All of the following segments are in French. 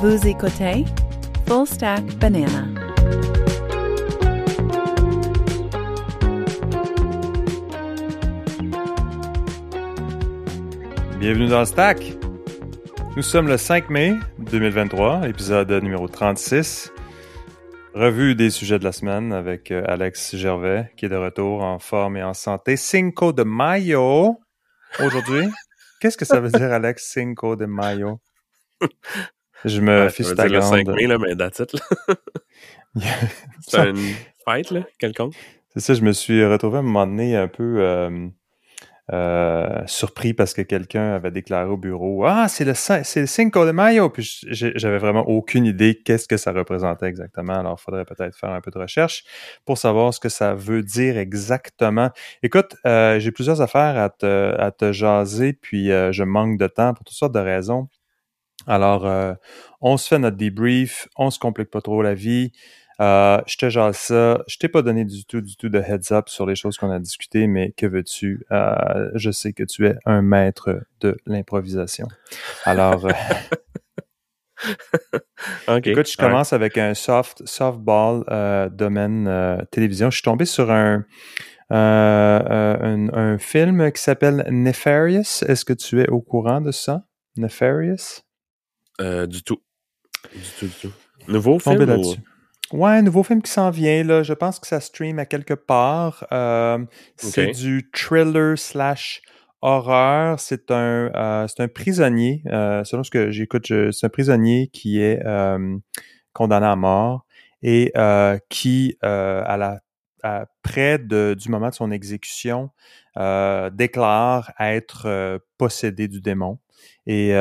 Vous écoutez Full Stack Banana. Bienvenue dans Stack. Nous sommes le 5 mai 2023, épisode numéro 36. Revue des sujets de la semaine avec Alex Gervais, qui est de retour en forme et en santé. Cinco de Mayo aujourd'hui. Qu'est-ce que ça veut dire, Alex, Cinco de Mayo? Je me fiche ta grande. Le 5 mai, là, mais that's it, là. C'est une fête, là, quelconque. C'est ça, je me suis retrouvé à un moment donné un peu surpris parce que quelqu'un avait déclaré au bureau « Ah, c'est le Cinco de Mayo! » Puis j'avais vraiment aucune idée qu'est-ce que ça représentait exactement. Alors, il faudrait peut-être faire un peu de recherche pour savoir ce que ça veut dire exactement. Écoute, j'ai plusieurs affaires à te jaser, puis je manque de temps pour toutes sortes de raisons. Alors, on se fait notre débrief, on se complique pas trop la vie, je te jase ça, je t'ai pas donné du tout de heads up sur les choses qu'on a discutées, mais que veux-tu, je sais que tu es un maître de l'improvisation. Alors, okay. Écoute, je commence avec un softball domaine télévision. Je suis tombé sur un film qui s'appelle Nefarious. Est-ce que tu es au courant de ça, Nefarious? Du tout. Nouveau film là-dessus. Ouais, nouveau film qui s'en vient, là. Je pense que ça stream à quelque part. C'est du thriller / horreur. C'est un prisonnier, selon ce que j'écoute, c'est un prisonnier qui est condamné à mort et qui, près du moment de son exécution, déclare être possédé du démon. Et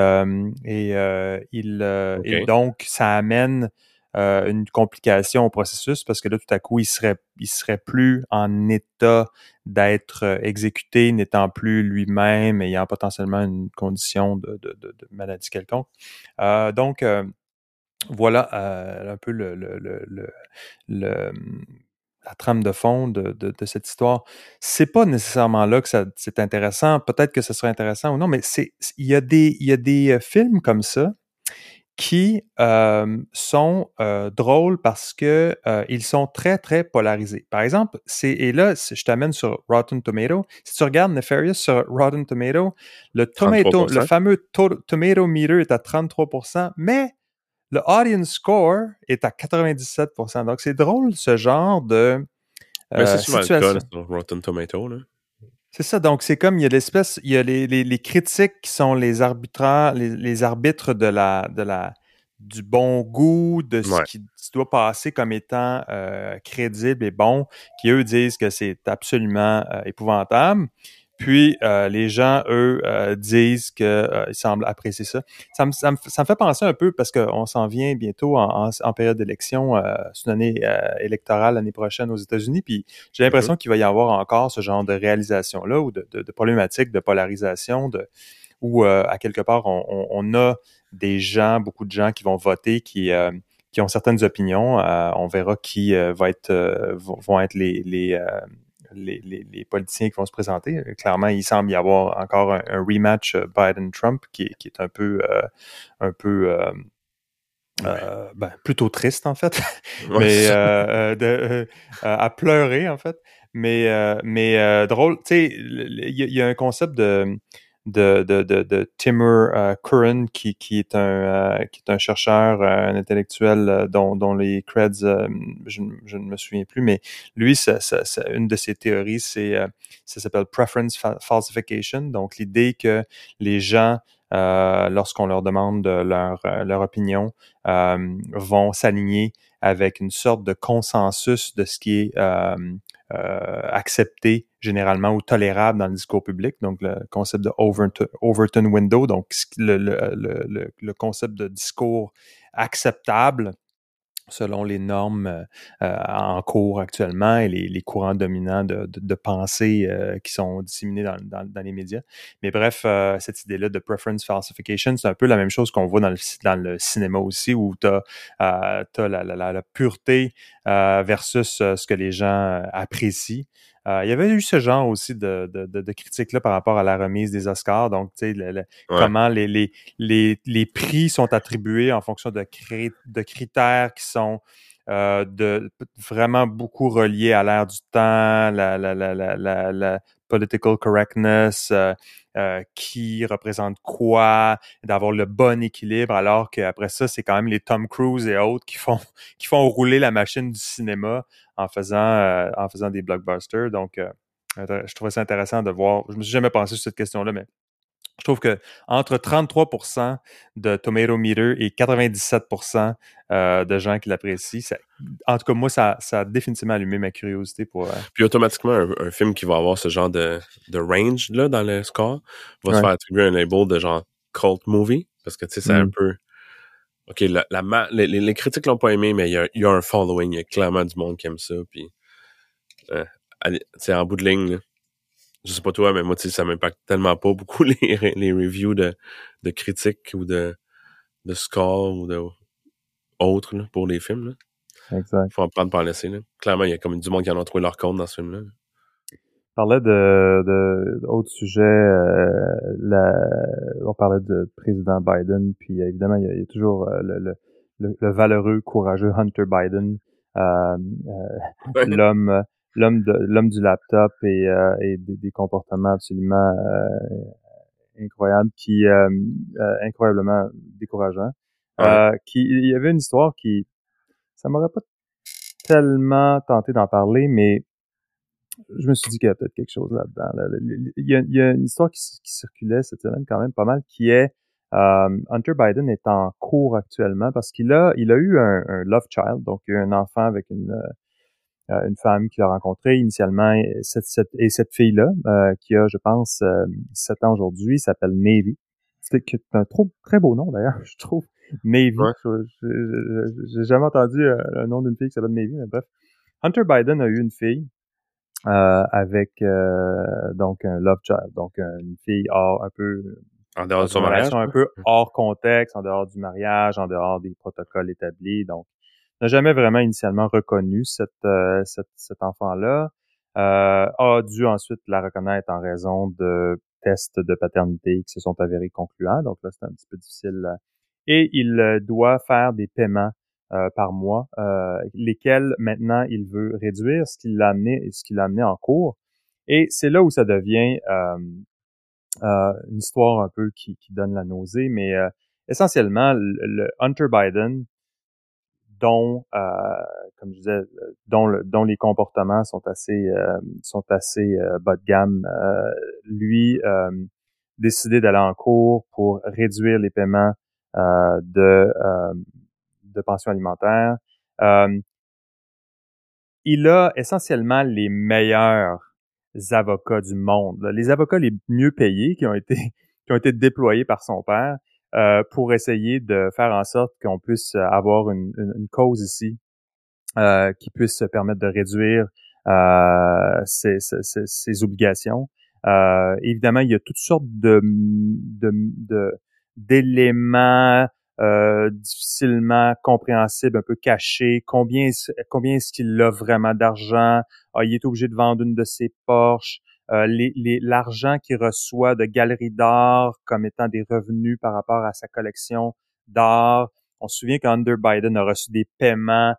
donc, ça amène une complication au processus parce que là, tout à coup, il serait plus en état d'être exécuté, n'étant plus lui-même, ayant potentiellement une condition de maladie quelconque. Donc, voilà un peu la trame de fond de cette histoire. C'est pas nécessairement là que c'est intéressant. Peut-être que ce serait intéressant ou non, mais il y a des films comme ça qui sont drôles parce que ils sont très, très polarisés. Par exemple, je t'amène sur Rotten Tomatoes. Si tu regardes Nefarious sur Rotten Tomatoes, le fameux Tomato Meter est à 33%, mais le audience score est à 97%. Donc, c'est drôle, ce genre de c'est souvent situation. Le cas, là, Rotten Tomatoes, là. C'est ça. Donc, c'est comme, il y a les critiques qui sont les arbitres du bon goût, de ce qui doit passer comme étant crédible et bon, qui, eux, disent que c'est absolument épouvantable. Puis, les gens, eux, disent qu'ils semblent apprécier ça. Ça me fait penser un peu, parce qu'on s'en vient bientôt en période d'élection, c'est une année électorale l'année prochaine aux États-Unis, puis j'ai l'impression qu'il va y avoir encore ce genre de réalisation-là, ou de problématique, de polarisation, où, à quelque part, on a des gens, beaucoup de gens qui vont voter, qui ont certaines opinions. On verra qui vont être les politiciens qui vont se présenter. Clairement, il semble y avoir encore un rematch Biden-Trump qui est un peu plutôt triste, en fait, mais à pleurer, en fait. Mais drôle. Tu sais, il y a un concept de Timur Kuran qui est un chercheur, un intellectuel dont les creds, je ne me souviens plus, mais lui, une de ses théories, ça s'appelle preference falsification, donc l'idée que les gens, lorsqu'on leur demande leur opinion, vont s'aligner avec une sorte de consensus de ce qui est accepté généralement ou tolérable dans le discours public, donc le concept de Overton Window, donc le concept de discours acceptable selon les normes en cours actuellement et les courants dominants de pensée qui sont disséminés dans les médias. Mais bref, cette idée-là de preference falsification, c'est un peu la même chose qu'on voit dans le cinéma aussi, où t'as la pureté versus ce que les gens apprécient. Il y avait eu ce genre aussi de critiques-là par rapport à la remise des Oscars. Donc, tu sais, comment les prix sont attribués en fonction de critères qui sont vraiment beaucoup reliés à l'ère du temps, la political correctness, qui représente quoi, d'avoir le bon équilibre, alors qu'après ça, c'est quand même les Tom Cruise et autres qui font rouler la machine du cinéma en faisant des blockbusters. Donc, je trouvais ça intéressant de voir. Je me suis jamais pensé sur cette question-là, mais je trouve que entre 33% de Tomato Meter et 97% de gens qui l'apprécient, ça, en tout cas, moi, ça a définitivement allumé ma curiosité pour... Puis automatiquement, un film qui va avoir ce genre de range là dans le score va se faire attribuer un label de genre cult movie, parce que tu sais, c'est un peu... OK, les critiques l'ont pas aimé, mais il y a un following, il y a clairement du monde qui aime ça, puis c'est en bout de ligne, là. Je sais pas toi, mais moi, tu sais, ça m'impacte tellement pas beaucoup les reviews de critiques ou de scores ou d'autres pour les films. Là. Exact. Faut en prendre par laisser. Là. Clairement, il y a comme du monde qui en a trouvé leur compte dans ce film-là. On parlait d'autres sujets. On parlait de président Biden, puis évidemment, il y a toujours le valeureux, courageux Hunter Biden, l'homme du laptop et des comportements absolument incroyables incroyablement décourageants. Il y avait une histoire qui, ça m'aurait pas tellement tenté d'en parler, mais je me suis dit qu'il y a peut-être quelque chose là-dedans. Il y a une histoire qui circulait cette semaine quand même pas mal, qui est Hunter Biden est en cours actuellement parce qu'il a eu un love child, donc il a eu un enfant avec une femme qu'il a rencontrée initialement, et cette fille-là, qui a, je pense, 7 ans aujourd'hui, s'appelle Navy. C'est un très beau nom, d'ailleurs, je trouve. Navy. Ouais. J'ai jamais entendu le nom d'une fille qui s'appelle Navy, mais bref. Hunter Biden a eu une fille avec donc un love child, donc une fille un peu... En dehors de son mariage. Un peu hors contexte, en dehors du mariage, en dehors des protocoles établis, donc n'a jamais vraiment initialement reconnu cet enfant-là, a dû ensuite la reconnaître en raison de tests de paternité qui se sont avérés concluants. Donc là, c'est un petit peu difficile. Et il doit faire des paiements par mois, lesquels maintenant il veut réduire, ce qui l'a amené en cours. Et c'est là où ça devient une histoire un peu qui donne la nausée, mais essentiellement, le Hunter Biden, comme je disais, dont les comportements sont assez bas de gamme, lui décidé d'aller en cours pour réduire les paiements de pension alimentaire. Il a essentiellement les meilleurs avocats du monde, là. Les avocats les mieux payés qui ont été déployés par son père. Pour essayer de faire en sorte qu'on puisse avoir une cause ici qui puisse permettre de réduire ses obligations. Évidemment, il y a toutes sortes d'éléments difficilement compréhensibles, un peu cachés. Combien est-ce qu'il a vraiment d'argent? Il est obligé de vendre une de ses Porsche. L'argent qu'il reçoit de galeries d'art comme étant des revenus par rapport à sa collection d'art. On se souvient qu'Hunter Biden a reçu des paiements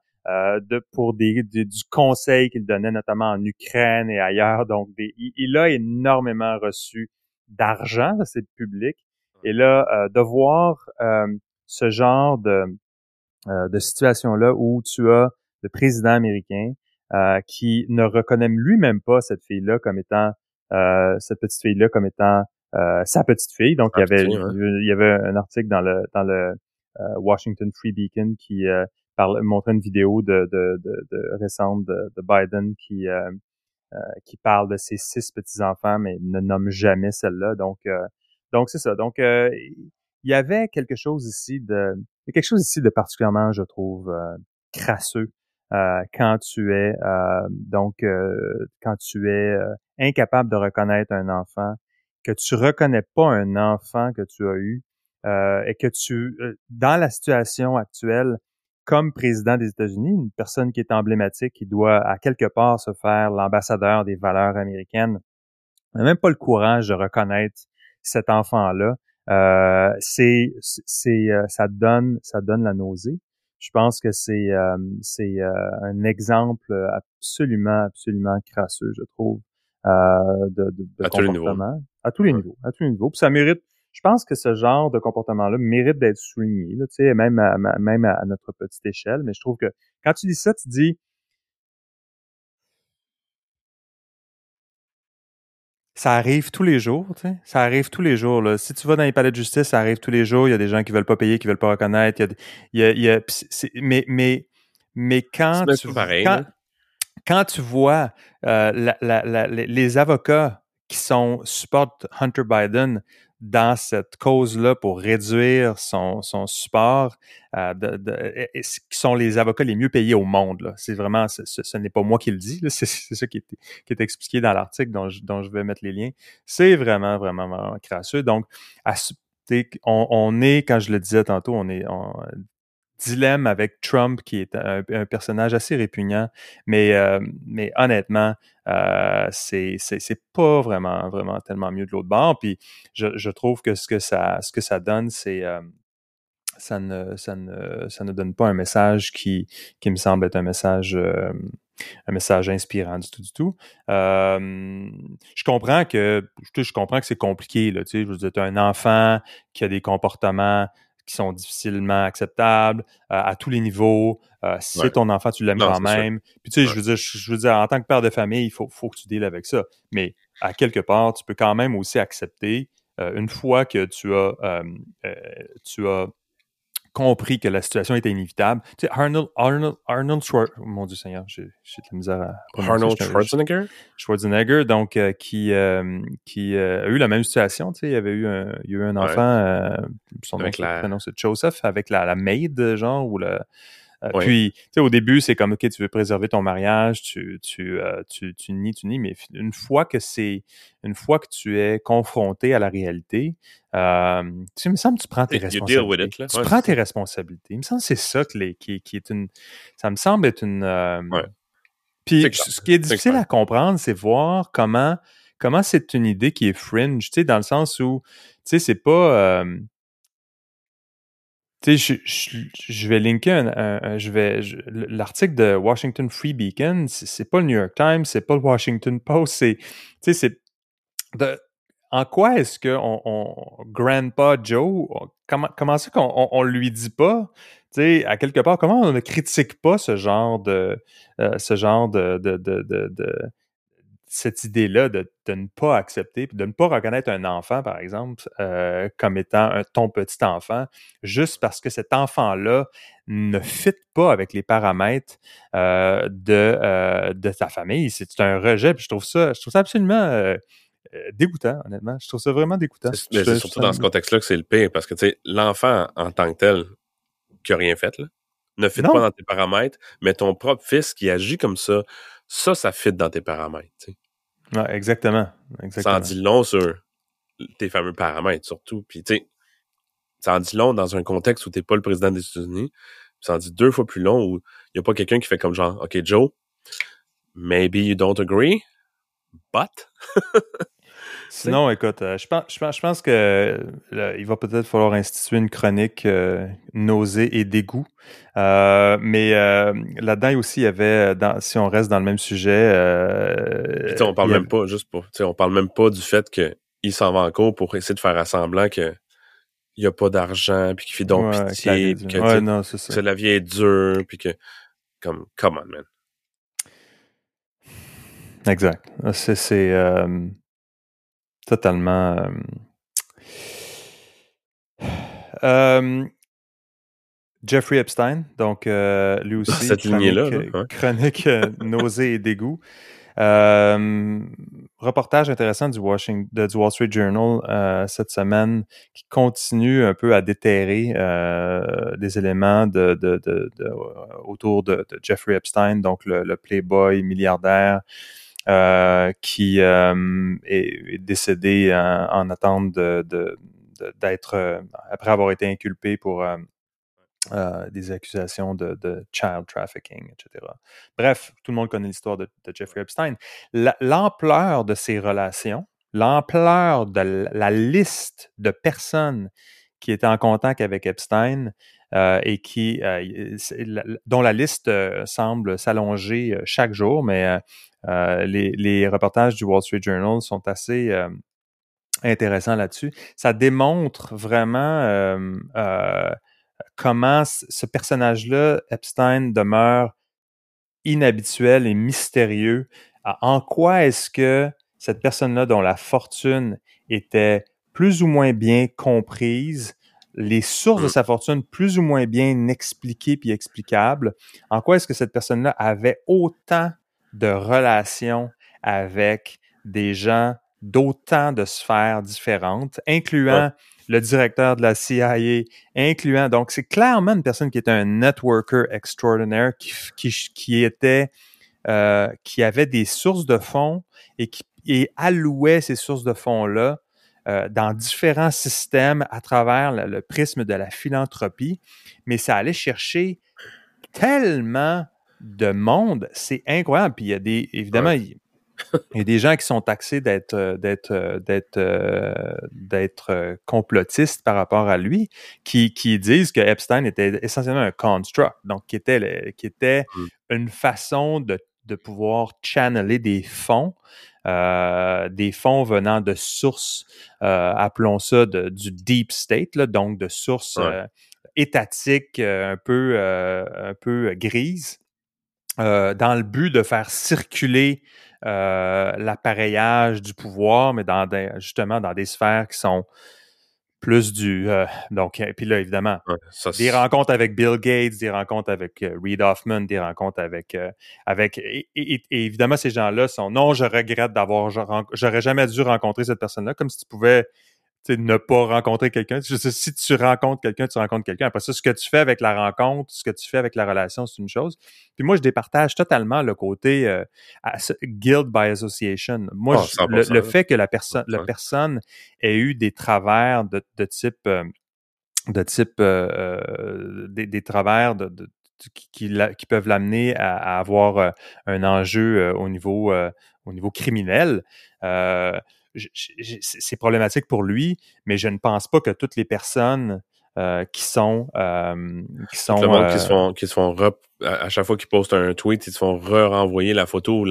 pour du conseil qu'il donnait notamment en Ukraine et ailleurs. Donc, il a énormément reçu d'argent, c'est public. Et là, de voir ce genre de situation-là où tu as le président américain qui ne reconnaît lui-même pas cette petite fille-là comme étant sa petite fille. Donc il y avait un article dans le Washington Free Beacon qui montrait une vidéo récente de Biden qui parle de ses 6 petits enfants mais ne nomme jamais celle-là. Donc c'est ça. Donc il y avait quelque chose ici de particulièrement, je trouve, crasseux. Quand tu es incapable de reconnaître un enfant, que tu reconnais pas un enfant que tu as eu, et que tu dans la situation actuelle comme président des États-Unis, une personne qui est emblématique, qui doit à quelque part se faire l'ambassadeur des valeurs américaines. On n'a même pas le courage de reconnaître cet enfant-là. Ça donne la nausée. Je pense que c'est un exemple absolument crasseux, je trouve, de comportement à tous les niveaux. Puis ça mérite. Je pense que ce genre de comportement-là mérite d'être souligné, là, tu sais, même à notre petite échelle. Mais je trouve que quand tu dis ça, tu dis ça arrive tous les jours, tu sais. Ça arrive tous les jours, là. Si tu vas dans les palais de justice, ça arrive tous les jours. Il y a des gens qui veulent pas payer, qui veulent pas reconnaître. Quand tu vois les avocats qui supportent Hunter Biden dans cette cause-là pour réduire son support, qui sont les avocats les mieux payés au monde, là. C'est vraiment, ce n'est pas moi qui le dis, là. C'est ça qui est expliqué dans l'article dont je vais mettre les liens. C'est vraiment, vraiment, vraiment crasseux. Donc, on est, quand je le disais tantôt, on est dilemme avec Trump, qui est un personnage assez répugnant, mais honnêtement, c'est pas vraiment, vraiment tellement mieux de l'autre bord. Puis je trouve que ce que ça donne, c'est ça ne donne pas un message qui me semble être un message inspirant du tout. Je comprends que c'est compliqué, là, tu sais, je veux dire, t'as un enfant qui a des comportements qui sont difficilement acceptables à tous les niveaux. Si c'est ton enfant, tu l'aimes quand même. Sûr. Puis tu sais, je veux dire, en tant que père de famille, il faut que tu deals avec ça. Mais à quelque part, tu peux quand même aussi accepter, une fois que tu as compris que la situation était inévitable. Tu sais, Arnold Schwarzenegger, mon Dieu Seigneur, j'ai de la misère à prononcer. Arnold Schwarzenegger? Schwarzenegger, donc, qui a eu la même situation, tu sais, il y a eu un enfant, son nom, c'est Joseph, avec la maid, genre, ou le... Ouais. Puis, tu sais, au début, c'est comme, OK, tu veux préserver ton mariage, tu nies, mais une fois que tu es confronté à la réalité, il me semble que tu prends tes responsabilités. You deal with it, là. Tu prends tes responsabilités. Il me semble que c'est ça qui me semble être une... ouais. Puis, ce qui est difficile à comprendre, c'est voir comment c'est une idée qui est fringe, tu sais, dans le sens où, tu sais, c'est pas... Tu sais, je vais linker l'article de Washington Free Beacon, c'est pas le New York Times, c'est pas le Washington Post, en quoi est-ce que on Grandpa Joe, comment ça qu'on lui dit pas, tu sais, à quelque part, comment on ne critique pas ce genre de cette idée-là de ne pas accepter, de ne pas reconnaître un enfant, par exemple, comme étant ton petit enfant, juste parce que cet enfant-là ne fit pas avec les paramètres de ta famille. C'est un rejet. Puis je trouve ça absolument dégoûtant, honnêtement. Je trouve ça vraiment dégoûtant. C'est surtout dans ce contexte-là que c'est le pire, parce que tu sais, l'enfant en tant que tel qui n'a rien fait, là, ne fit pas dans tes paramètres, mais ton propre fils qui agit comme ça, ça fit dans tes paramètres, tu sais. Ouais, exactement. Ça en dit long sur tes fameux paramètres, surtout. Puis, tu sais, ça en dit long dans un contexte où t'es pas le président des États-Unis. Ça en dit 2 fois plus long où il n'y a pas quelqu'un qui fait comme genre, OK, Joe, maybe you don't agree, but... Sinon, écoute, je pense que là, il va peut-être falloir instituer une chronique nausée et dégoût. Mais là-dedans aussi, il y avait, si on reste dans le même sujet... on parle même pas du fait qu'il s'en va en cours pour essayer de faire à semblant qu'il n'y a pas d'argent, puis qu'il fait donc pitié, puis que la vie est dure, puis que... Comme, come on, man. Exact. C'est totalement. Jeffrey Epstein, donc lui aussi. Cette lignée-là. Chronique nausée et dégoût. Reportage intéressant du Wall Street Journal cette semaine qui continue un peu à déterrer des éléments autour de Jeffrey Epstein, donc le playboy milliardaire. Qui est décédé en attente d'être après avoir été inculpé pour des accusations de child trafficking, etc. Bref, tout le monde connaît l'histoire de Jeffrey Epstein. L'ampleur de ces relations, l'ampleur de la liste de personnes qui étaient en contact avec Epstein et qui dont la liste semble s'allonger chaque jour, mais les reportages du Wall Street Journal sont assez intéressants là-dessus. Ça démontre vraiment comment ce personnage-là, Epstein, demeure inhabituel et mystérieux. En quoi est-ce que cette personne-là, dont la fortune était plus ou moins bien comprise, les sources de sa fortune plus ou moins bien expliquées puis explicables, en quoi est-ce que cette personne-là avait autant de relations avec des gens d'autant de sphères différentes, incluant le directeur de la CIA, incluant... Donc, c'est clairement une personne qui était un networker extraordinaire, qui avait des sources de fonds et qui allouait ces sources de fonds-là dans différents systèmes à travers le prisme de la philanthropie. Mais ça allait chercher tellement de monde, c'est incroyable. Puis il y a des... Évidemment, il y a des gens qui sont taxés d'être complotistes par rapport à lui, qui disent que Epstein était essentiellement un construct, donc qui était une façon de pouvoir channeler des fonds venant de sources, appelons ça du deep state, là, donc de sources étatiques un peu grises, dans le but de faire circuler l'appareillage du pouvoir, mais justement dans des sphères qui sont plus du... donc, et puis là, évidemment, des rencontres avec Bill Gates, des rencontres avec Reid Hoffman, des rencontres avec et évidemment, ces gens-là sont... Non, je regrette j'aurais jamais dû rencontrer cette personne-là, comme si tu pouvais... ne pas rencontrer quelqu'un. Si tu rencontres quelqu'un, tu rencontres quelqu'un. Après ça, ce que tu fais avec la rencontre, ce que tu fais avec la relation, c'est une chose. Puis moi, je départage totalement le côté guilt by association. Moi, le fait que la personne ait eu des travers qui peuvent l'amener à avoir un enjeu au niveau criminel, c'est problématique pour lui, mais je ne pense pas que toutes les personnes à chaque fois qu'ils postent un tweet, ils se font renvoyer la photo ou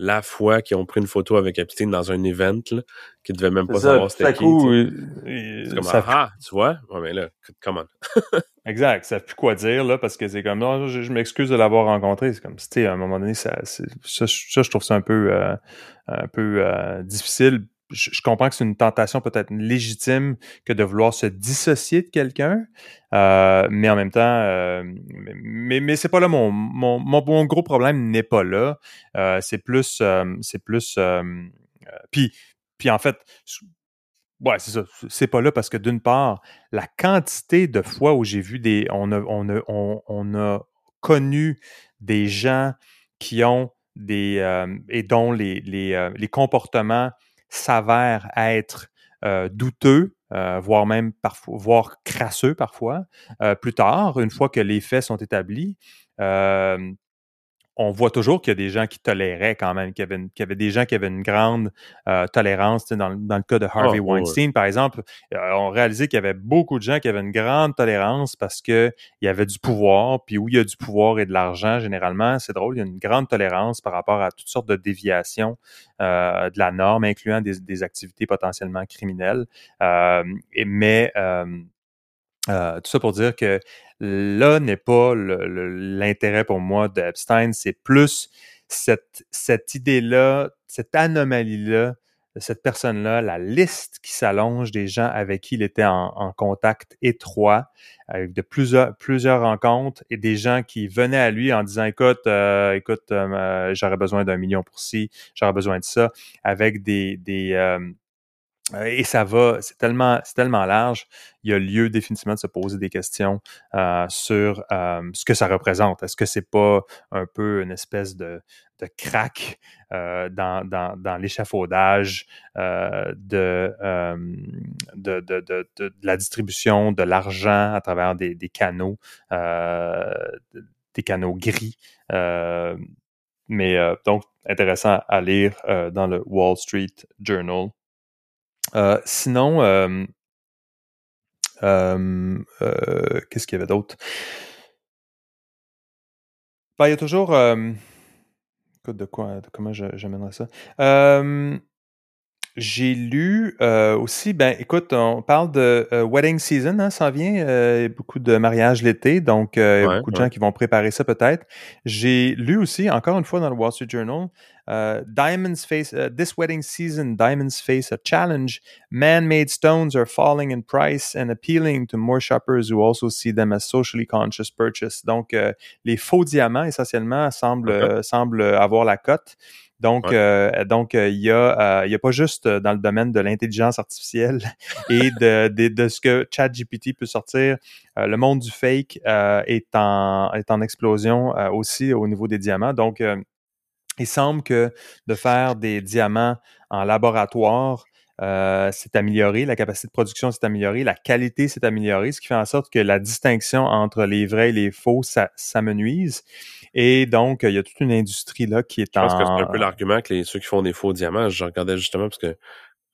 la fois qu'ils ont pris une photo avec Epstein dans un event là, qu'ils ne devaient même pas savoir c'était qui. C'est comme tu vois? Ouais, mais là, come on. Exact, ça ne savent plus quoi dire là, parce que c'est comme non, je m'excuse de l'avoir rencontré. C'est comme si à un moment donné, ça je trouve ça un peu difficile. Je comprends que c'est une tentation peut-être légitime que de vouloir se dissocier de quelqu'un, mais en même temps, mais c'est pas là mon gros problème n'est pas là. Puis en fait, ouais, c'est ça. C'est pas là parce que d'une part, la quantité de fois où j'ai vu on a connu des gens qui ont dont les comportements s'avèrent être douteux, voire crasseux parfois. Plus tard, une fois que les faits sont établis, on voit toujours qu'il y a des gens qui toléraient quand même, qu'il y avait des gens qui avaient une grande tolérance. Dans le cas de Harvey Weinstein, par exemple, on réalisait qu'il y avait beaucoup de gens qui avaient une grande tolérance parce qu'il y avait du pouvoir. Puis où il y a du pouvoir et de l'argent, généralement, c'est drôle, il y a une grande tolérance par rapport à toutes sortes de déviations de la norme, incluant des activités potentiellement criminelles. Tout ça pour dire que là n'est pas l'intérêt pour moi d'Epstein, c'est plus cette idée-là, cette anomalie-là, cette personne-là, la liste qui s'allonge des gens avec qui il était en contact étroit, avec de plusieurs rencontres et des gens qui venaient à lui en disant écoute, j'aurais besoin d'un million pour ci, j'aurais besoin de ça, avec des Et ça va, c'est tellement large, il y a lieu définitivement de se poser des questions sur ce que ça représente. Est-ce que c'est pas un peu une espèce de crack dans l'échafaudage de la distribution de l'argent à travers des canaux gris. Donc, intéressant à lire dans le Wall Street Journal. Sinon, qu'est-ce qu'il y avait d'autre? Il y a toujours... Comment j'amènerais ça? J'ai lu aussi, on parle de wedding season, hein, s'en vient, il y a beaucoup de mariages l'été, donc il y a beaucoup de gens qui vont préparer ça peut-être. J'ai lu aussi, encore une fois dans le Wall Street Journal, this wedding season, diamonds face a challenge. Man-made stones are falling in price and appealing to more shoppers who also see them as socially conscious purchase. Donc, les faux diamants, essentiellement, semblent avoir la cote. Donc, il y a pas juste dans le domaine de l'intelligence artificielle et de ce que ChatGPT peut sortir. Le monde du fake est en explosion aussi au niveau des diamants. Donc, il semble que de faire des diamants en laboratoire s'est amélioré, la capacité de production s'est améliorée, la qualité s'est améliorée, ce qui fait en sorte que la distinction entre les vrais et les faux s'amenuise. Et donc, il y a toute une industrie là qui est en... Je pense que c'est un peu l'argument que ceux qui font des faux diamants, je regardais justement parce que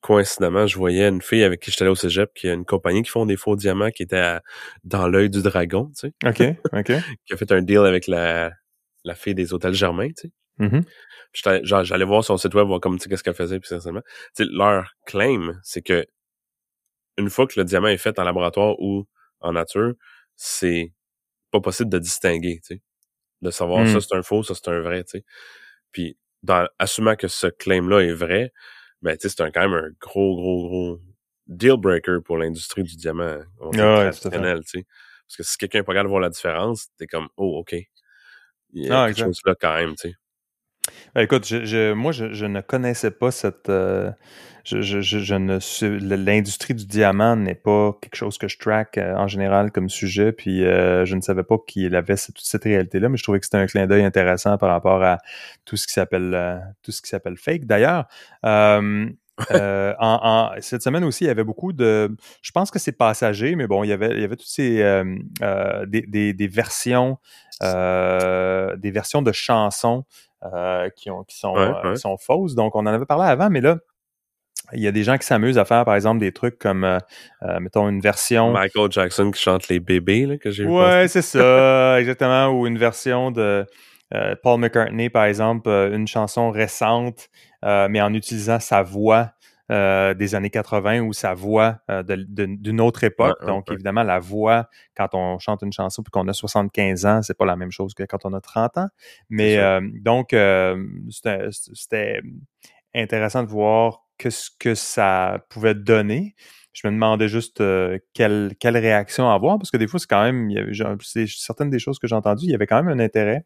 coïncidemment, je voyais une fille avec qui j'étais allé au cégep qui a une compagnie qui font des faux diamants qui était dans l'œil du dragon, tu sais. OK. Qui a fait un deal avec la fille des hôtels Germain, tu sais. Mm-hmm. J'allais voir son site web, voir comme, tu sais, qu'est-ce qu'elle faisait, puis sincèrement, tu sais, leur claim, c'est que une fois que le diamant est fait en laboratoire ou en nature, c'est pas possible de distinguer, tu sais, de savoir ça c'est un faux, ça c'est un vrai, tu sais. Puis assumant que ce claim-là est vrai, ben, tu sais, c'est quand même un gros deal breaker pour l'industrie du diamant traditionnel, tu sais. Parce que si quelqu'un n'est pas capable de voir la différence, t'es comme, oh, ok. Il y a quelque chose là quand même, tu sais. Écoute, moi, je ne connaissais pas cette... l'industrie du diamant n'est pas quelque chose que je track en général comme sujet, puis je ne savais pas qu'il avait toute cette réalité-là, mais je trouvais que c'était un clin d'œil intéressant par rapport à tout ce qui s'appelle fake. D'ailleurs, cette semaine aussi, il y avait beaucoup de... Je pense que c'est passager, mais bon, il y avait toutes ces... des versions de chansons qui sont fausses. Donc, on en avait parlé avant, mais là, il y a des gens qui s'amusent à faire, par exemple, des trucs comme, mettons, une version... Michael Jackson qui chante les bébés, là, que j'ai vu. Ouais, c'est ça, exactement. Ou une version de Paul McCartney, par exemple, une chanson récente, mais en utilisant sa voix des années 80 ou sa voix d'une autre époque. Donc, évidemment, la voix, quand on chante une chanson puis qu'on a 75 ans, c'est pas la même chose que quand on a 30 ans. Mais donc, c'était intéressant de voir ce que ça pouvait donner. Je me demandais juste quelle réaction avoir, parce que des fois, c'est quand même... c'est certaines des choses que j'ai entendues, il y avait quand même un intérêt,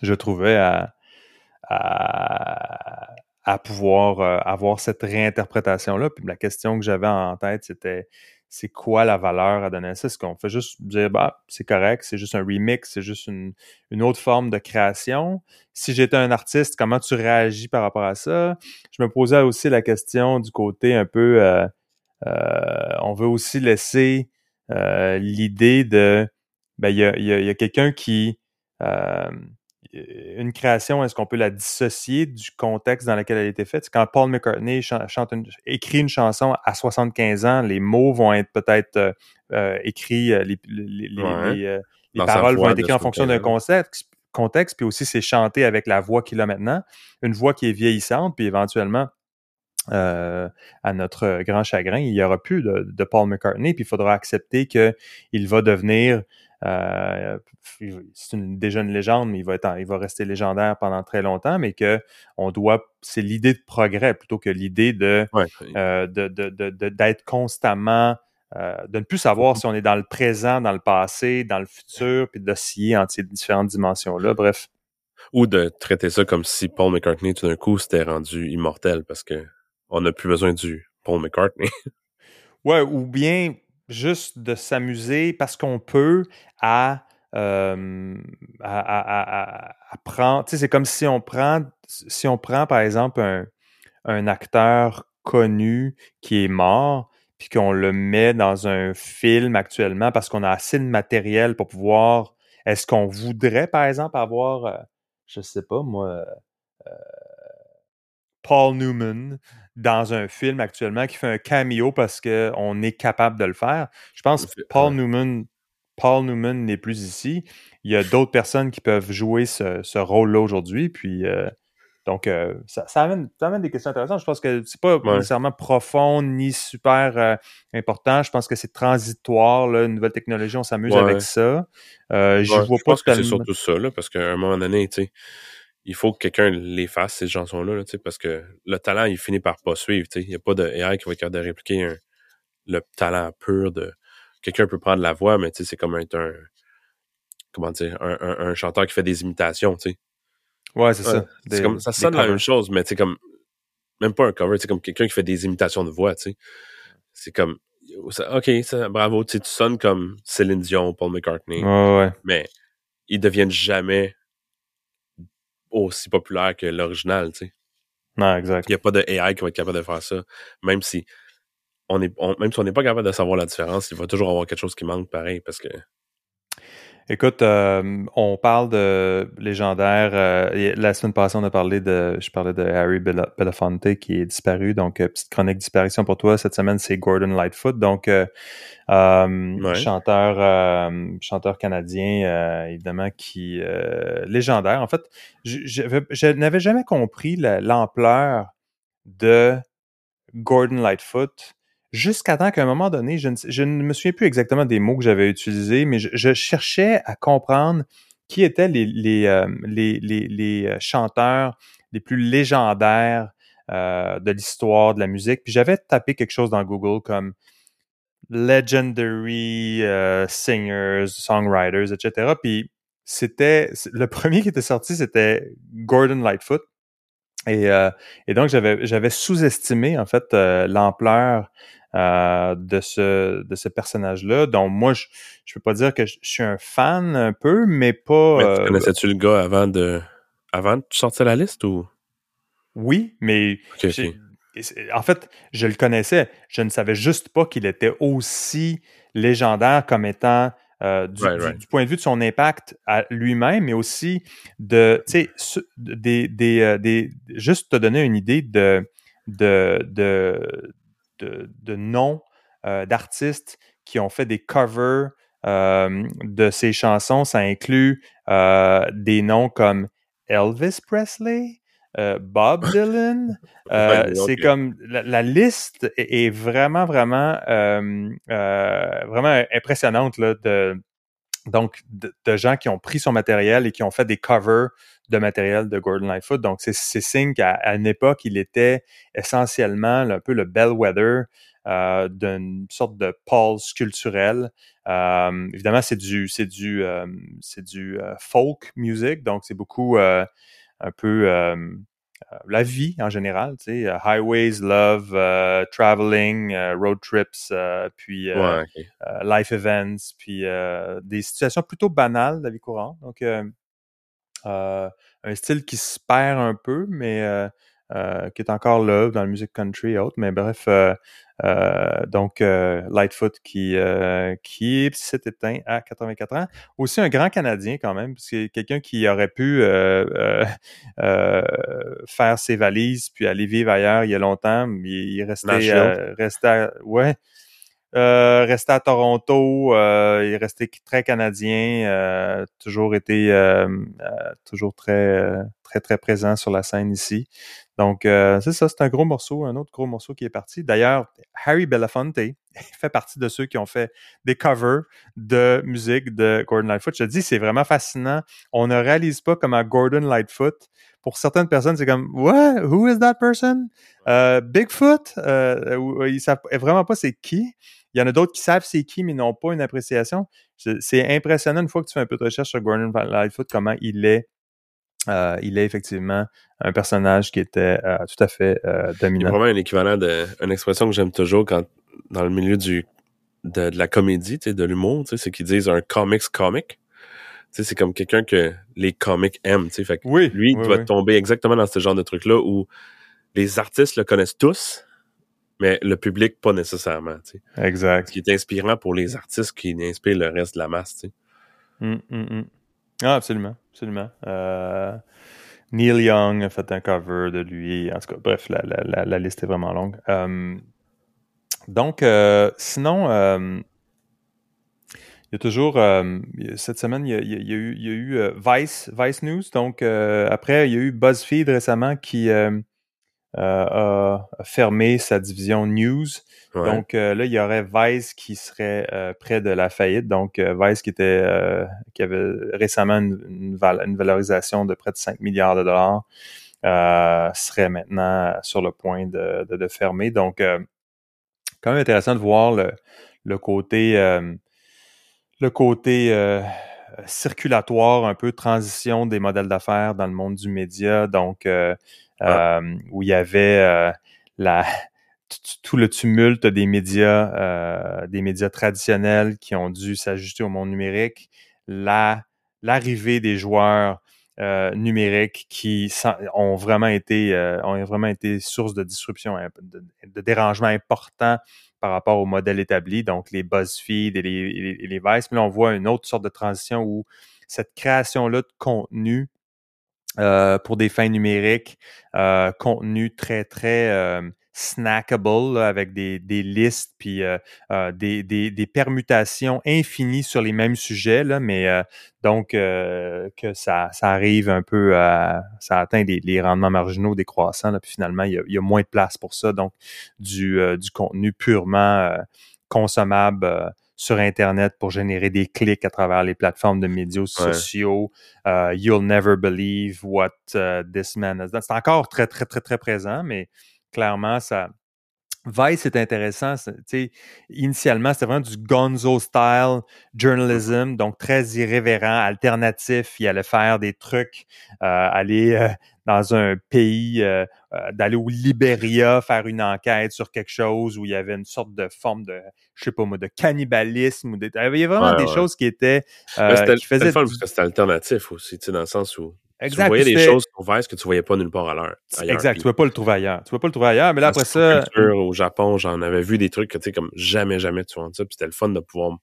je trouvais, à pouvoir avoir cette réinterprétation-là. Puis la question que j'avais en tête, c'était, c'est quoi la valeur à donner à ça? Est-ce qu'on fait juste dire, c'est correct, c'est juste un remix, c'est juste une autre forme de création? Si j'étais un artiste, comment tu réagis par rapport à ça? Je me posais aussi la question du côté un peu... on veut aussi laisser l'idée de... il y a quelqu'un qui... une création, est-ce qu'on peut la dissocier du contexte dans lequel elle a été faite? Quand Paul McCartney écrit une chanson à 75 ans, les mots vont être peut-être écrits, les paroles vont être écrites en fonction d'un contexte, puis aussi c'est chanté avec la voix qu'il a maintenant, une voix qui est vieillissante, puis éventuellement, à notre grand chagrin, il n'y aura plus de Paul McCartney, puis il faudra accepter qu'il va devenir... c'est déjà une légende, mais il va rester légendaire pendant très longtemps, mais que c'est l'idée de progrès plutôt que l'idée de d'être constamment, de ne plus savoir si on est dans le présent, dans le passé, dans le futur, puis d'osciller entre ces différentes dimensions-là, bref. Ou de traiter ça comme si Paul McCartney, tout d'un coup, s'était rendu immortel, parce que on n'a plus besoin du Paul McCartney. Ouais, ou bien juste de s'amuser parce qu'on peut à prendre... Tu sais, c'est comme si on prend, par exemple, un acteur connu qui est mort, puis qu'on le met dans un film actuellement parce qu'on a assez de matériel pour pouvoir... Est-ce qu'on voudrait, par exemple, avoir, je sais pas moi, Paul Newman dans un film actuellement qui fait un cameo parce qu'on est capable de le faire? Je pense que Paul Newman n'est plus ici. Il y a d'autres personnes qui peuvent jouer ce rôle-là aujourd'hui, puis... Donc, ça amène des questions intéressantes. Je pense que c'est pas nécessairement profond ni super important. Je pense que c'est transitoire. Là, une nouvelle technologie, on s'amuse avec ça. Je pense que c'est surtout ça, là, parce qu'à un moment donné, tu sais, il faut que quelqu'un les fasse, ces chansons-là, là, tu sais, parce que le talent, il finit par pas suivre. Tu sais. Il n'y a pas de AI qui va être capable de répliquer le talent pur de... Quelqu'un peut prendre la voix, mais tu sais, c'est comme un chanteur qui fait des imitations, tu sais. Ouais, c'est ça. C'est comme, ça sonne la même chose, mais c'est comme, même pas un cover, c'est comme quelqu'un qui fait des imitations de voix, tu sais. C'est comme, bravo, tu sonnes comme Céline Dion, Paul McCartney. Ouais. Mais ils deviennent jamais aussi populaires que l'original, tu sais. Non, exact. Il n'y a pas de AI qui va être capable de faire ça. Même si on n'est pas capable de savoir la différence, il va toujours avoir quelque chose qui manque pareil, parce que... Écoute, on parle de légendaire. La semaine passée, je parlais de Harry Belafonte qui est disparu. Donc, petite chronique disparition pour toi. Cette semaine, c'est Gordon Lightfoot. Donc, chanteur canadien, évidemment, qui légendaire. En fait, je n'avais jamais compris l'ampleur de Gordon Lightfoot. Jusqu'à temps qu'à un moment donné, je ne me souviens plus exactement des mots que j'avais utilisés, mais je cherchais à comprendre qui étaient les chanteurs les plus légendaires de l'histoire de la musique. Puis j'avais tapé quelque chose dans Google comme legendary singers, songwriters, etc. Puis le premier qui était sorti, c'était Gordon Lightfoot. Et donc, j'avais sous-estimé, en fait, l'ampleur de ce personnage-là, dont moi, je peux pas dire que je suis un fan un peu, mais pas... Mais connaissais-tu le gars avant de sortir la liste, ou...? Oui, mais... Okay. En fait, je le connaissais. Je ne savais juste pas qu'il était aussi légendaire comme étant... Du point de vue de son impact à lui-même, mais aussi de, tu sais, juste te donner une idée de noms d'artistes qui ont fait des covers de ses chansons. Ça inclut des noms comme Elvis Presley, Bob Dylan. C'est comme la liste est vraiment impressionnante là, de gens qui ont pris son matériel et qui ont fait des covers de matériel de Gordon Lightfoot. Donc c'est signe qu'à une époque il était essentiellement là, un peu le bellwether d'une sorte de pulse culturelle. Évidemment c'est du folk music, donc c'est beaucoup un peu la vie en général, tu sais, highways, love, traveling, road trips, puis life events, puis des situations plutôt banales de la vie courante. Donc, un style qui se perd un peu, mais qui est encore là dans le music country et autres. Mais bref, donc Lightfoot qui s'est éteint à 84 ans. Aussi un grand Canadien quand même, parce que quelqu'un qui aurait pu faire ses valises puis aller vivre ailleurs il y a longtemps. Il restait restait à Toronto, il est resté très canadien, toujours très très présent sur la scène ici. Donc c'est ça, c'est un gros morceau, un autre gros morceau qui est parti. D'ailleurs, Harry Belafonte fait partie de ceux qui ont fait des covers de musique de Gordon Lightfoot. Je te dis, c'est vraiment fascinant. On ne réalise pas comment Gordon Lightfoot, pour certaines personnes, c'est comme « What? Who is that person? Bigfoot? » Ils ne savent vraiment pas c'est qui. Il y en a d'autres qui savent c'est qui, mais n'ont pas une appréciation. C'est impressionnant, une fois que tu fais un peu de recherche sur Gordon Lightfoot, comment il est il est effectivement un personnage qui était tout à fait dominant. Il y a probablement un équivalent d'une expression que j'aime toujours quand dans le milieu de la comédie, de l'humour, c'est qu'ils disent un comic. C'est comme quelqu'un que les comics aiment. Fait que oui, lui, il va tomber exactement dans ce genre de truc-là où les artistes le connaissent tous, mais le public, pas nécessairement. Exact. Ce qui est inspirant pour les artistes qui inspirent le reste de la masse. Ah, absolument. Neil Young a fait un cover de lui. En tout cas, bref, la liste est vraiment longue. Donc, sinon, il y a toujours, cette semaine, il y a eu Vice News. Donc, après, il y a eu BuzzFeed récemment qui a fermé sa division News. Ouais. Donc, là, il y aurait Vice qui serait près de la faillite. Donc, Vice qui avait récemment une valorisation de près de 5 milliards de dollars serait maintenant sur le point de fermer. Donc, quand même intéressant de voir le côté circulatoire, un peu transition des modèles d'affaires dans le monde du média, donc où il y avait tout le tumulte des médias traditionnels qui ont dû s'ajuster au monde numérique, l'arrivée des joueurs numériques qui ont vraiment été source de disruption, de dérangement important par rapport au modèle établi, donc les BuzzFeed et les Vice. Mais là, on voit une autre sorte de transition où cette création-là de contenu pour des fins numériques, contenu très, très snackable, là, avec des listes puis des permutations infinies sur les mêmes sujets, là, mais donc que ça arrive un peu à... ça atteint les rendements marginaux décroissants, là, puis finalement, il y a moins de place pour ça, donc du contenu purement consommable sur Internet pour générer des clics à travers les plateformes de médias sociaux. You'll never believe what this man has done. C'est encore très, très, très, très présent, mais clairement, ça... Vice, c'est intéressant. C'est, initialement, c'était vraiment du gonzo-style journalism, donc très irrévérent, alternatif. Il allait faire des trucs, aller dans un pays, d'aller au Libéria faire une enquête sur quelque chose où il y avait une sorte de forme de, je sais pas moi, de cannibalisme. Il y avait vraiment des choses qui étaient... c'était le fun parce que c'était alternatif aussi, dans le sens où... Exact, tu voyais des choses sur Vice que tu voyais pas nulle part ailleurs. Exact, puis, tu ne pouvais pas le trouver ailleurs. Mais là, après ça... Au Japon, j'en avais vu des trucs que tu sais, comme jamais tu vois ça, puis c'était le fun de pouvoir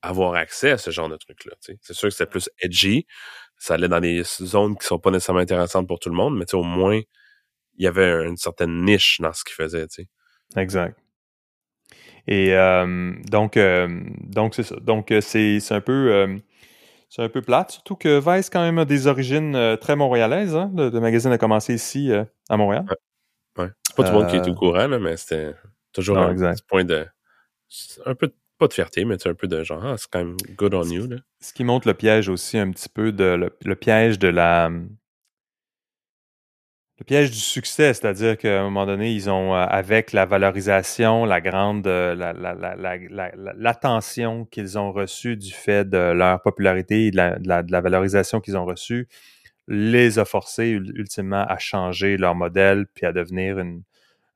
avoir accès à ce genre de trucs-là. T'sais. C'est sûr que c'était plus edgy, ça allait dans des zones qui sont pas nécessairement intéressantes pour tout le monde, mais au moins, il y avait une certaine niche dans ce qu'il faisait. T'sais. Exact. Et donc c'est ça. Donc, c'est un peu... c'est un peu plate, surtout que Vice, quand même, a des origines très montréalaises. Hein? Le magazine a commencé ici, à Montréal. Ouais. C'est pas tout le monde qui est au courant, là, mais c'était toujours un petit point de... un peu, pas de fierté, mais un peu de genre, c'est quand même good on you. Là. Ce qui montre le piège aussi un petit peu, le piège de la... Le piège du succès, c'est-à-dire qu'à un moment donné, ils ont, avec la valorisation, la grande, l'attention qu'ils ont reçue du fait de leur popularité et de la valorisation qu'ils ont reçue, les a forcés ultimement à changer leur modèle puis à devenir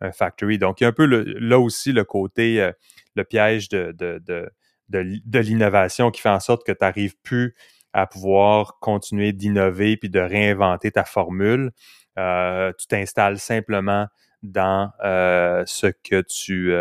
un factory. Donc, il y a un peu là aussi le côté, le piège de l'innovation qui fait en sorte que tu n'arrives plus à pouvoir continuer d'innover puis de réinventer ta formule. Tu t'installes simplement dans ce que tu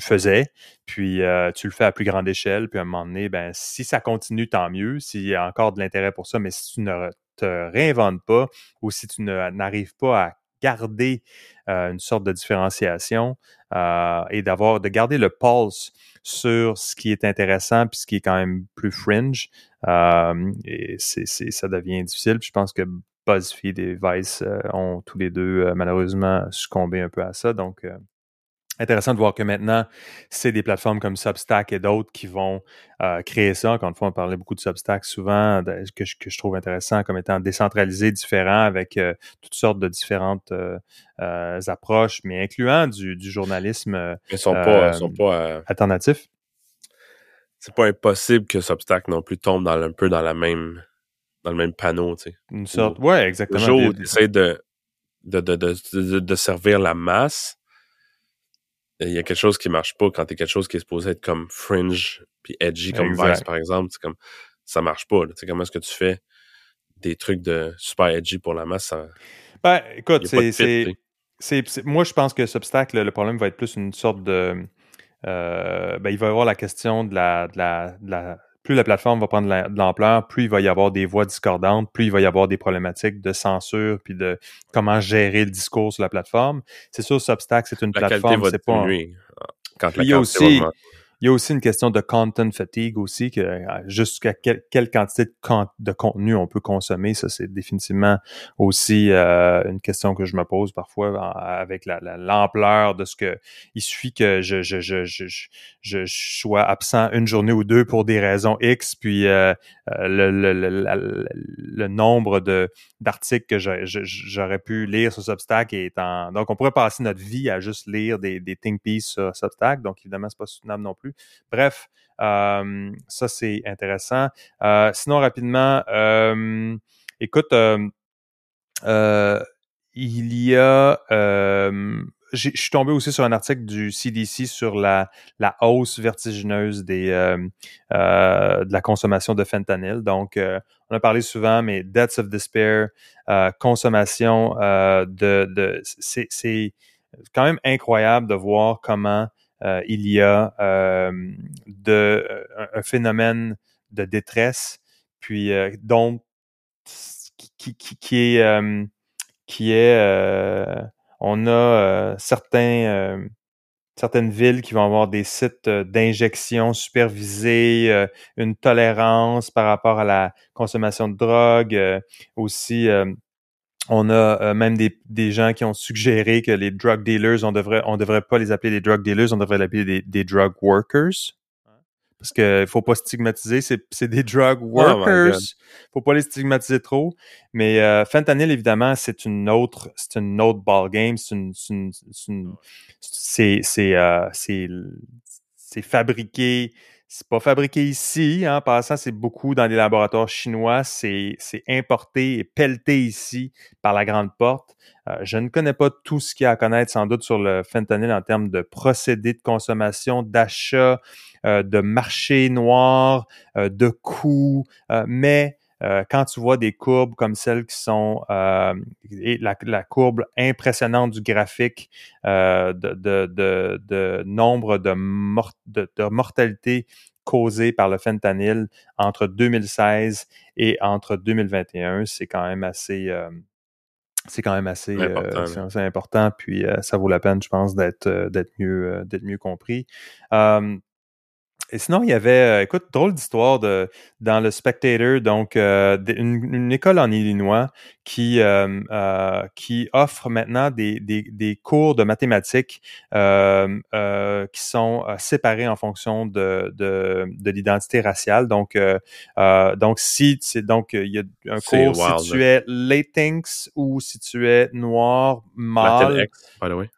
faisais, puis tu le fais à plus grande échelle, puis à un moment donné, si ça continue, tant mieux, s'il y a encore de l'intérêt pour ça, mais si tu ne te réinventes pas ou si tu n'arrives pas à garder une sorte de différenciation et de garder le pulse sur ce qui est intéressant puis ce qui est quand même plus fringe, et ça devient difficile, puis je pense que BuzzFeed et Vice ont tous les deux malheureusement succombé un peu à ça. Donc, intéressant de voir que maintenant, c'est des plateformes comme Substack et d'autres qui vont créer ça. Encore une fois, on parlait beaucoup de Substack souvent, que je trouve intéressant comme étant décentralisé, différent, avec toutes sortes de différentes approches, mais incluant du journalisme ils sont pas alternatif. C'est pas impossible que Substack non plus tombe un peu dans la même... dans le même panneau, tu sais. Une sorte, où, ouais, exactement. Le jour où tu essaies de servir la masse, il y a quelque chose qui marche pas quand t'es quelque chose qui est supposé être comme fringe puis edgy comme exact. Vice, par exemple. C'est comme, ça marche pas, là. Comment est-ce que tu fais des trucs de super edgy pour la masse? Ça... Ben, écoute, c'est moi, je pense que Substack, le problème va être plus une sorte de... il va y avoir la question de la plus la plateforme va prendre de l'ampleur, plus il va y avoir des voix discordantes, plus il va y avoir des problématiques de censure puis de comment gérer le discours sur la plateforme. C'est sûr, Substack, c'est une plateforme, c'est pas... Il y a aussi une question de content fatigue aussi, que jusqu'à quelle quantité de contenu on peut consommer. Ça, c'est définitivement aussi une question que je me pose parfois avec l'ampleur de ce que... Il suffit que je sois absent une journée ou deux pour des raisons X, puis le nombre d'articles que j'aurais pu lire sur Substack est en... Donc, on pourrait passer notre vie à juste lire des think pieces sur Substack. Donc, évidemment, c'est pas soutenable non plus. Bref, ça c'est intéressant. Sinon, rapidement, il y a... je suis tombé aussi sur un article du CDC sur la hausse vertigineuse de la consommation de fentanyl. Donc, on a parlé souvent, mais Deaths of Despair, consommation c'est quand même incroyable de voir comment... il y a un phénomène de détresse, puis donc certaines villes qui vont avoir des sites d'injection supervisés, une tolérance par rapport à la consommation de drogue, aussi. On a même des gens qui ont suggéré que les drug dealers, on devrait pas les appeler des drug dealers, on devrait les appeler des drug workers. Parce que faut pas stigmatiser, c'est des drug workers. Faut pas les stigmatiser trop. Mais fentanyl, évidemment, c'est une autre ball game. C'est fabriqué. C'est pas fabriqué ici. En passant, c'est beaucoup dans les laboratoires chinois. C'est importé et pelleté ici par la grande porte. Je ne connais pas tout ce qu'il y a à connaître, sans doute, sur le fentanyl en termes de procédés de consommation, d'achat, de marché noir, de coûts. Mais quand tu vois des courbes comme celles qui sont... la courbe impressionnante du graphique de nombre de mortalités causées par le fentanyl entre 2016 et entre 2021, c'est quand même assez... c'est important, puis ça vaut la peine, je pense, d'être mieux compris. Et sinon, il y avait, drôle d'histoire dans le Spectator, donc une école en Illinois qui offre maintenant des cours de mathématiques qui sont séparés en fonction de l'identité raciale. Donc il y a un cours si tu es Latinx ou si tu es noir, mâle. Latinx, by the way.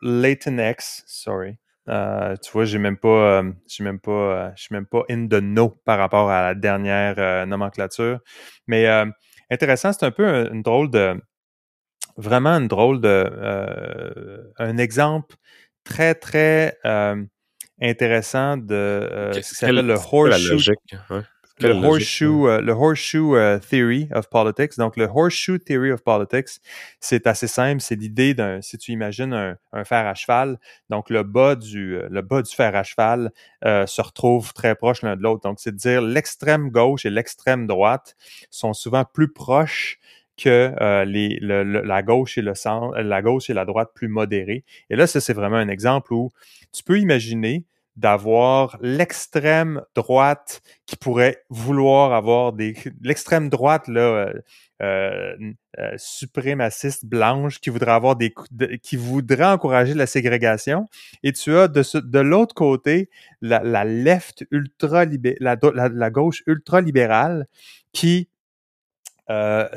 Latinx, sorry. Tu vois, je suis même pas in the know par rapport à la dernière nomenclature. Mais intéressant, c'est un peu un exemple très, très intéressant de ce qui s'appelle le horseshoe. Le horseshoe theory of politics. Donc, le horseshoe theory of politics, c'est assez simple. C'est l'idée si tu imagines un fer à cheval, donc le bas du fer à cheval se retrouve très proche l'un de l'autre. Donc, c'est de dire l'extrême gauche et l'extrême droite sont souvent plus proches que la gauche et le centre, la gauche et la droite plus modérées. Et là, ça, c'est vraiment un exemple où tu peux imaginer d'avoir l'extrême droite qui pourrait vouloir avoir l'extrême droite là suprémaciste blanche qui voudrait avoir qui voudrait encourager la ségrégation, et tu as de l'autre côté la left ultra la gauche ultra libérale qui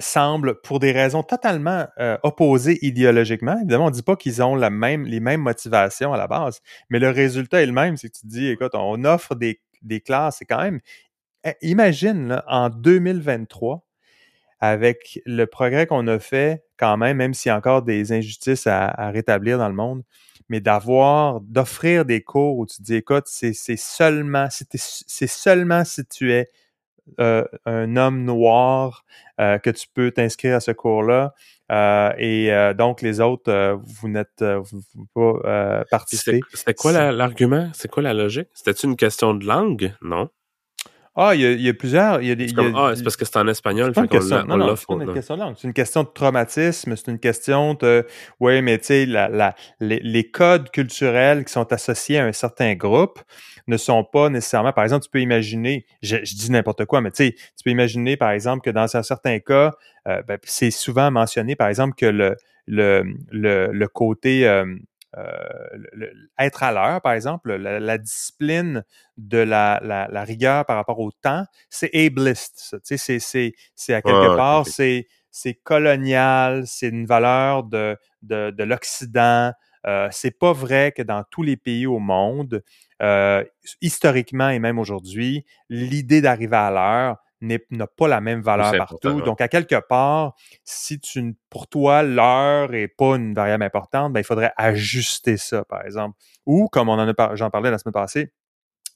semble, pour des raisons totalement opposées idéologiquement. Évidemment, on ne dit pas qu'ils ont les mêmes motivations à la base, mais le résultat est le même. C'est que tu te dis, écoute, on offre des classes, c'est quand même... Imagine, là, en 2023, avec le progrès qu'on a fait quand même s'il y a encore des injustices à rétablir dans le monde, mais d'offrir des cours où tu te dis, écoute, c'est seulement si tu es un homme noir que tu peux t'inscrire à ce cours-là. Donc, les autres, vous n'êtes vous pas participés. C'était quoi l'argument? C'est quoi la logique? C'était-tu une question de langue? Non. Ah, il y a plusieurs. C'est parce que c'est en espagnol. C'est une question de langue. C'est une question de traumatisme. C'est une question de. Oui, mais tu sais, les codes culturels qui sont associés à un certain groupe ne sont pas nécessairement. Par exemple, tu peux imaginer. Je dis n'importe quoi, mais tu peux imaginer, par exemple, que dans un certain cas, c'est souvent mentionné, par exemple, que le côté. Être à l'heure, par exemple, la discipline de la rigueur par rapport au temps, c'est ableist. Ça. C'est à quelque part, okay. C'est colonial, c'est une valeur de l'Occident. C'est pas vrai que dans tous les pays au monde, historiquement et même aujourd'hui, l'idée d'arriver à l'heure n'a pas la même valeur partout. Donc, à quelque part, si pour toi, l'heure n'est pas une variable importante, ben, il faudrait ajuster ça, par exemple. Ou, comme j'en parlais la semaine passée,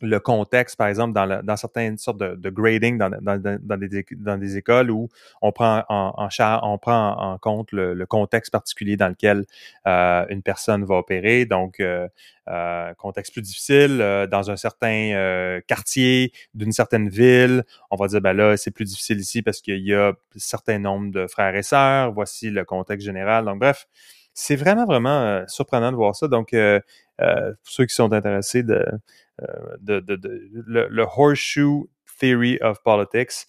le contexte, par exemple, dans certaines sortes de grading dans des écoles où on prend en compte le contexte particulier dans lequel une personne va opérer. Donc, contexte plus difficile, dans un certain quartier, d'une certaine ville, on va dire, ben là, c'est plus difficile ici parce qu'il y a un certain nombre de frères et sœurs. Voici le contexte général. Donc, bref, c'est vraiment surprenant de voir ça. Donc, pour ceux qui sont intéressés le horseshoe theory of politics,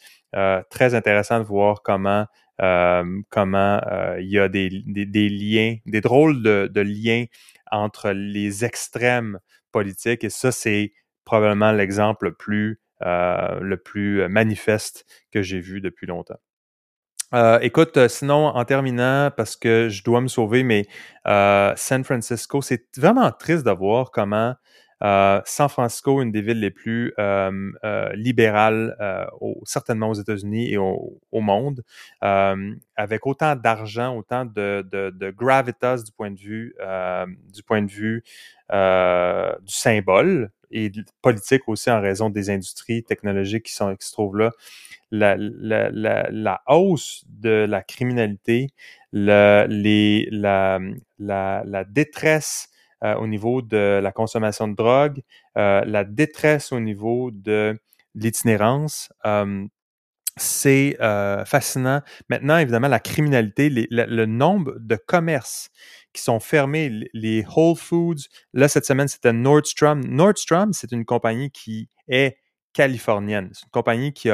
très intéressant de voir comment il y a des liens, des drôles de liens entre les extrêmes politiques, et ça, c'est probablement l'exemple le plus manifeste que j'ai vu depuis longtemps. Écoute, sinon, en terminant, parce que je dois me sauver, mais San Francisco, c'est vraiment triste de voir comment San Francisco, une des villes les plus libérales certainement aux États-Unis et au monde, avec autant d'argent, autant de gravitas du point de vue du symbole et politique aussi en raison des industries technologiques qui se trouvent là. La hausse de la criminalité, la détresse au niveau de la consommation de drogue, la détresse au niveau de l'itinérance. C'est fascinant. Maintenant, évidemment, la criminalité, le nombre de commerces qui sont fermés, les Whole Foods. Là, cette semaine, c'était Nordstrom. Nordstrom, c'est une compagnie qui est californienne. C'est une compagnie qui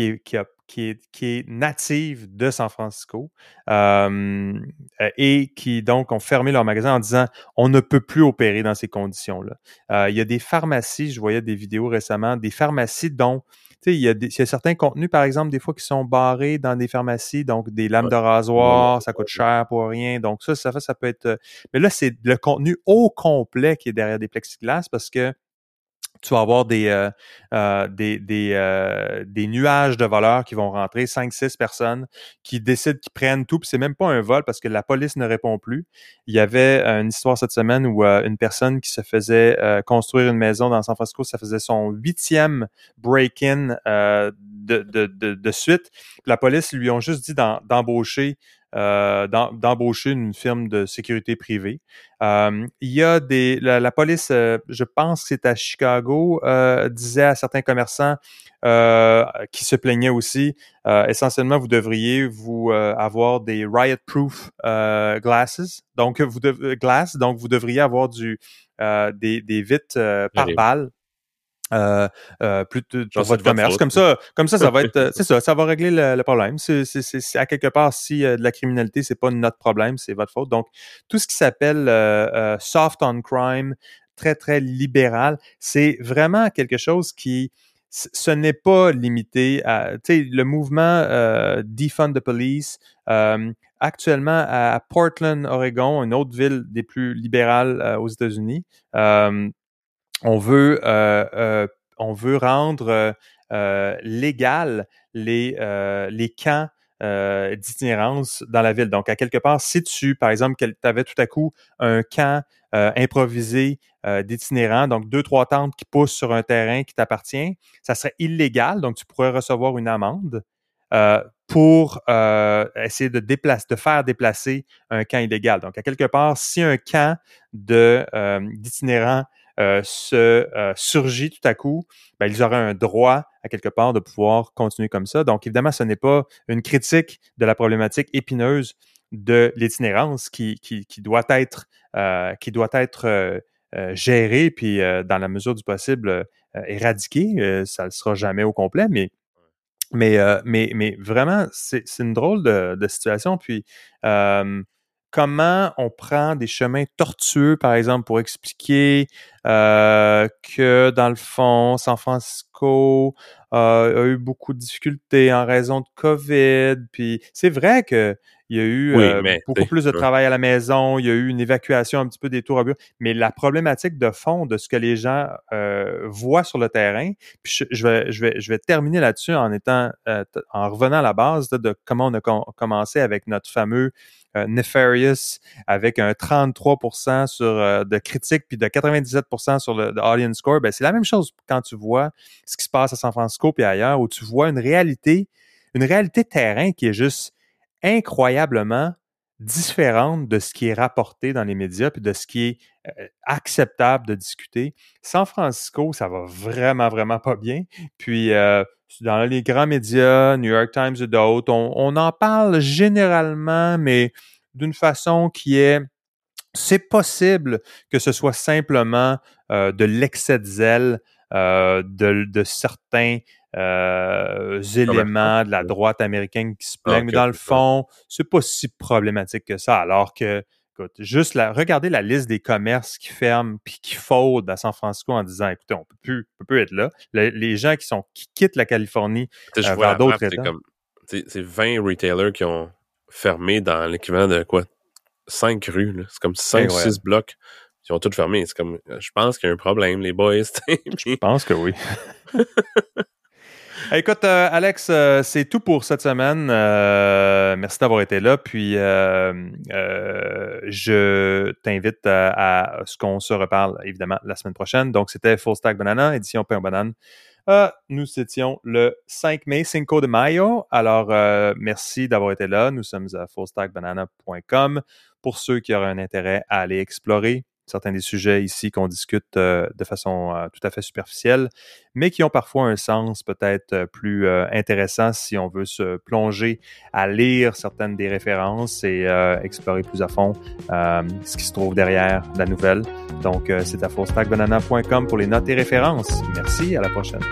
est native de San Francisco et qui, donc, ont fermé leur magasin en disant « on ne peut plus opérer dans ces conditions-là ». Il y a des pharmacies, je voyais des vidéos récemment, des pharmacies dont, tu sais, il y a certains contenus, par exemple, des fois qui sont barrés dans des pharmacies, donc des lames de rasoir, ça coûte cher pour rien, donc ça peut être… Mais là, c'est le contenu au complet qui est derrière des plexiglas parce que tu vas avoir des nuages de voleurs qui vont rentrer, 5-6 personnes qui décident qu'ils prennent tout, puis c'est même pas un vol parce que la police ne répond plus. Il y avait une histoire cette semaine où une personne qui se faisait construire une maison dans San Francisco, ça faisait son 8e break-in de suite. La police lui ont juste dit d'embaucher une firme de sécurité privée. Il y a la police, je pense que c'est à Chicago, disait à certains commerçants qui se plaignaient aussi, essentiellement, vous devriez avoir des riot-proof glasses, donc vous devriez avoir des vitres par balle. Plutôt dans votre commerce. Comme ça va être, c'est ça va régler le problème. C'est à quelque part, si de la criminalité, c'est pas notre problème, c'est votre faute. Donc, tout ce qui s'appelle soft on crime, très, très libéral, c'est vraiment quelque chose qui, ce n'est pas limité à, tu sais, le mouvement Defund the Police, actuellement à Portland, Oregon, une autre ville des plus libérales aux États-Unis, on veut rendre légal les camps d'itinérance dans la ville. Donc, à quelque part, si tu, par exemple, tu avais tout à coup un camp improvisé d'itinérants, donc 2-3 tentes qui poussent sur un terrain qui t'appartient, ça serait illégal, donc tu pourrais recevoir une amende pour essayer de faire déplacer un camp illégal. Donc, à quelque part, si un camp d'itinérants surgit tout à coup, ben, ils auraient un droit, à quelque part, de pouvoir continuer comme ça. Donc, évidemment, ce n'est pas une critique de la problématique épineuse de l'itinérance qui doit être gérée, puis dans la mesure du possible éradiquée. Ça ne sera jamais au complet, mais vraiment, c'est une drôle de situation. Puis, comment on prend des chemins tortueux, par exemple, pour expliquer que, dans le fond, San Francisco a eu beaucoup de difficultés en raison de COVID. Puis c'est vrai qu'il y a eu beaucoup plus de travail à la maison, il y a eu une évacuation un petit peu des tours à bureau. Mais la problématique de fond de ce que les gens voient sur le terrain, puis je vais terminer là-dessus en revenant à la base de comment on a commencé avec notre fameux Nefarious, avec un 33% de critiques puis de 97% sur le audience score. Ben, c'est la même chose quand tu vois ce qui se passe à San Francisco et ailleurs, où tu vois une réalité terrain qui est juste incroyablement différente de ce qui est rapporté dans les médias puis de ce qui est acceptable de discuter. San Francisco, ça va vraiment, vraiment pas bien. Puis, dans les grands médias, New York Times et d'autres, on en parle généralement, mais d'une façon qui est... C'est possible que ce soit simplement de l'excès de zèle de certains éléments de la droite américaine qui se plaignent. Okay. Mais dans le fond, c'est pas si problématique que ça, alors que juste regardez la liste des commerces qui ferment puis qui fraudent à San Francisco en disant, écoutez, on peut plus être là. Les gens qui quittent la Californie vers d'autres États. C'est 20 retailers qui ont fermé dans l'équivalent de quoi? 5 rues. Là. C'est comme 5 ou 6 blocs. Ils ont tous fermé. C'est comme, je pense qu'il y a un problème, les boys. Je pense que oui. Écoute, Alex, c'est tout pour cette semaine. Merci d'avoir été là. Puis, je t'invite à ce qu'on se reparle, évidemment, la semaine prochaine. Donc, c'était Full Stack Banana, édition Pain aux Bananes. Nous étions le 5 mai, Cinco de Mayo. Alors, merci d'avoir été là. Nous sommes à fullstackbanana.com pour ceux qui auraient un intérêt à aller explorer certains des sujets ici qu'on discute de façon tout à fait superficielle, mais qui ont parfois un sens peut-être plus intéressant si on veut se plonger à lire certaines des références et explorer plus à fond ce qui se trouve derrière la nouvelle. Donc, c'est à fullstackbanana.com pour les notes et références. Merci, à la prochaine.